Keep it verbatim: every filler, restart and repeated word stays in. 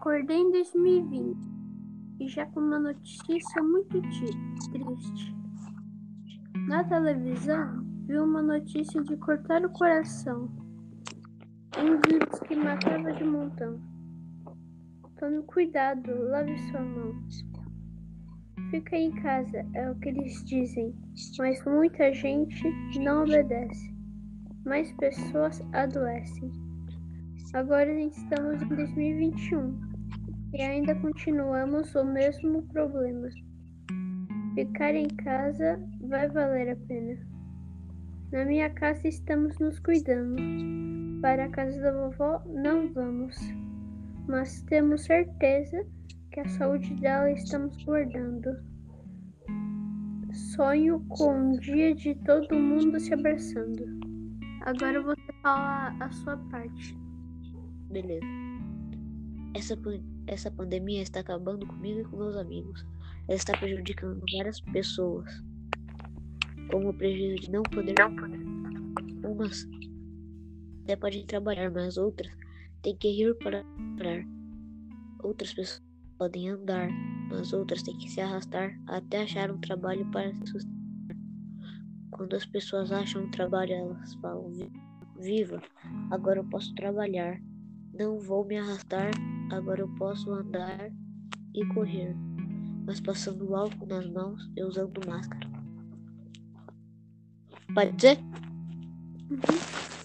Acordei em dois mil e vinte e já com uma notícia muito triste. Na televisão, vi uma notícia de cortar o coração. Um vírus que matava de montão. Tome cuidado, lave sua mão. Fica em casa, é o que eles dizem, mas muita gente não obedece. Mais pessoas adoecem. Agora estamos em dois mil e vinte e um e ainda continuamos o mesmo problema. Ficar em casa vai valer a pena. Na minha casa estamos nos cuidando. Para a casa da vovó não vamos, mas temos certeza que a saúde dela estamos guardando. Sonho com um dia de todo mundo se abraçando. Agora você fala a sua parte. Beleza. Essa, pan- essa pandemia está acabando comigo e com meus amigos. Ela está prejudicando várias pessoas. Como o prejuízo de não poder... Umas até podem trabalhar, mas outras têm que rir para comprar. Outras pessoas podem andar, mas outras têm que se arrastar até achar um trabalho para se sustentar. Quando as pessoas acham um trabalho, elas falam: viva, agora eu posso trabalhar. Não vou me arrastar, agora eu posso andar e correr. Mas passando álcool nas mãos e usando máscara. Pode ser? Uhum.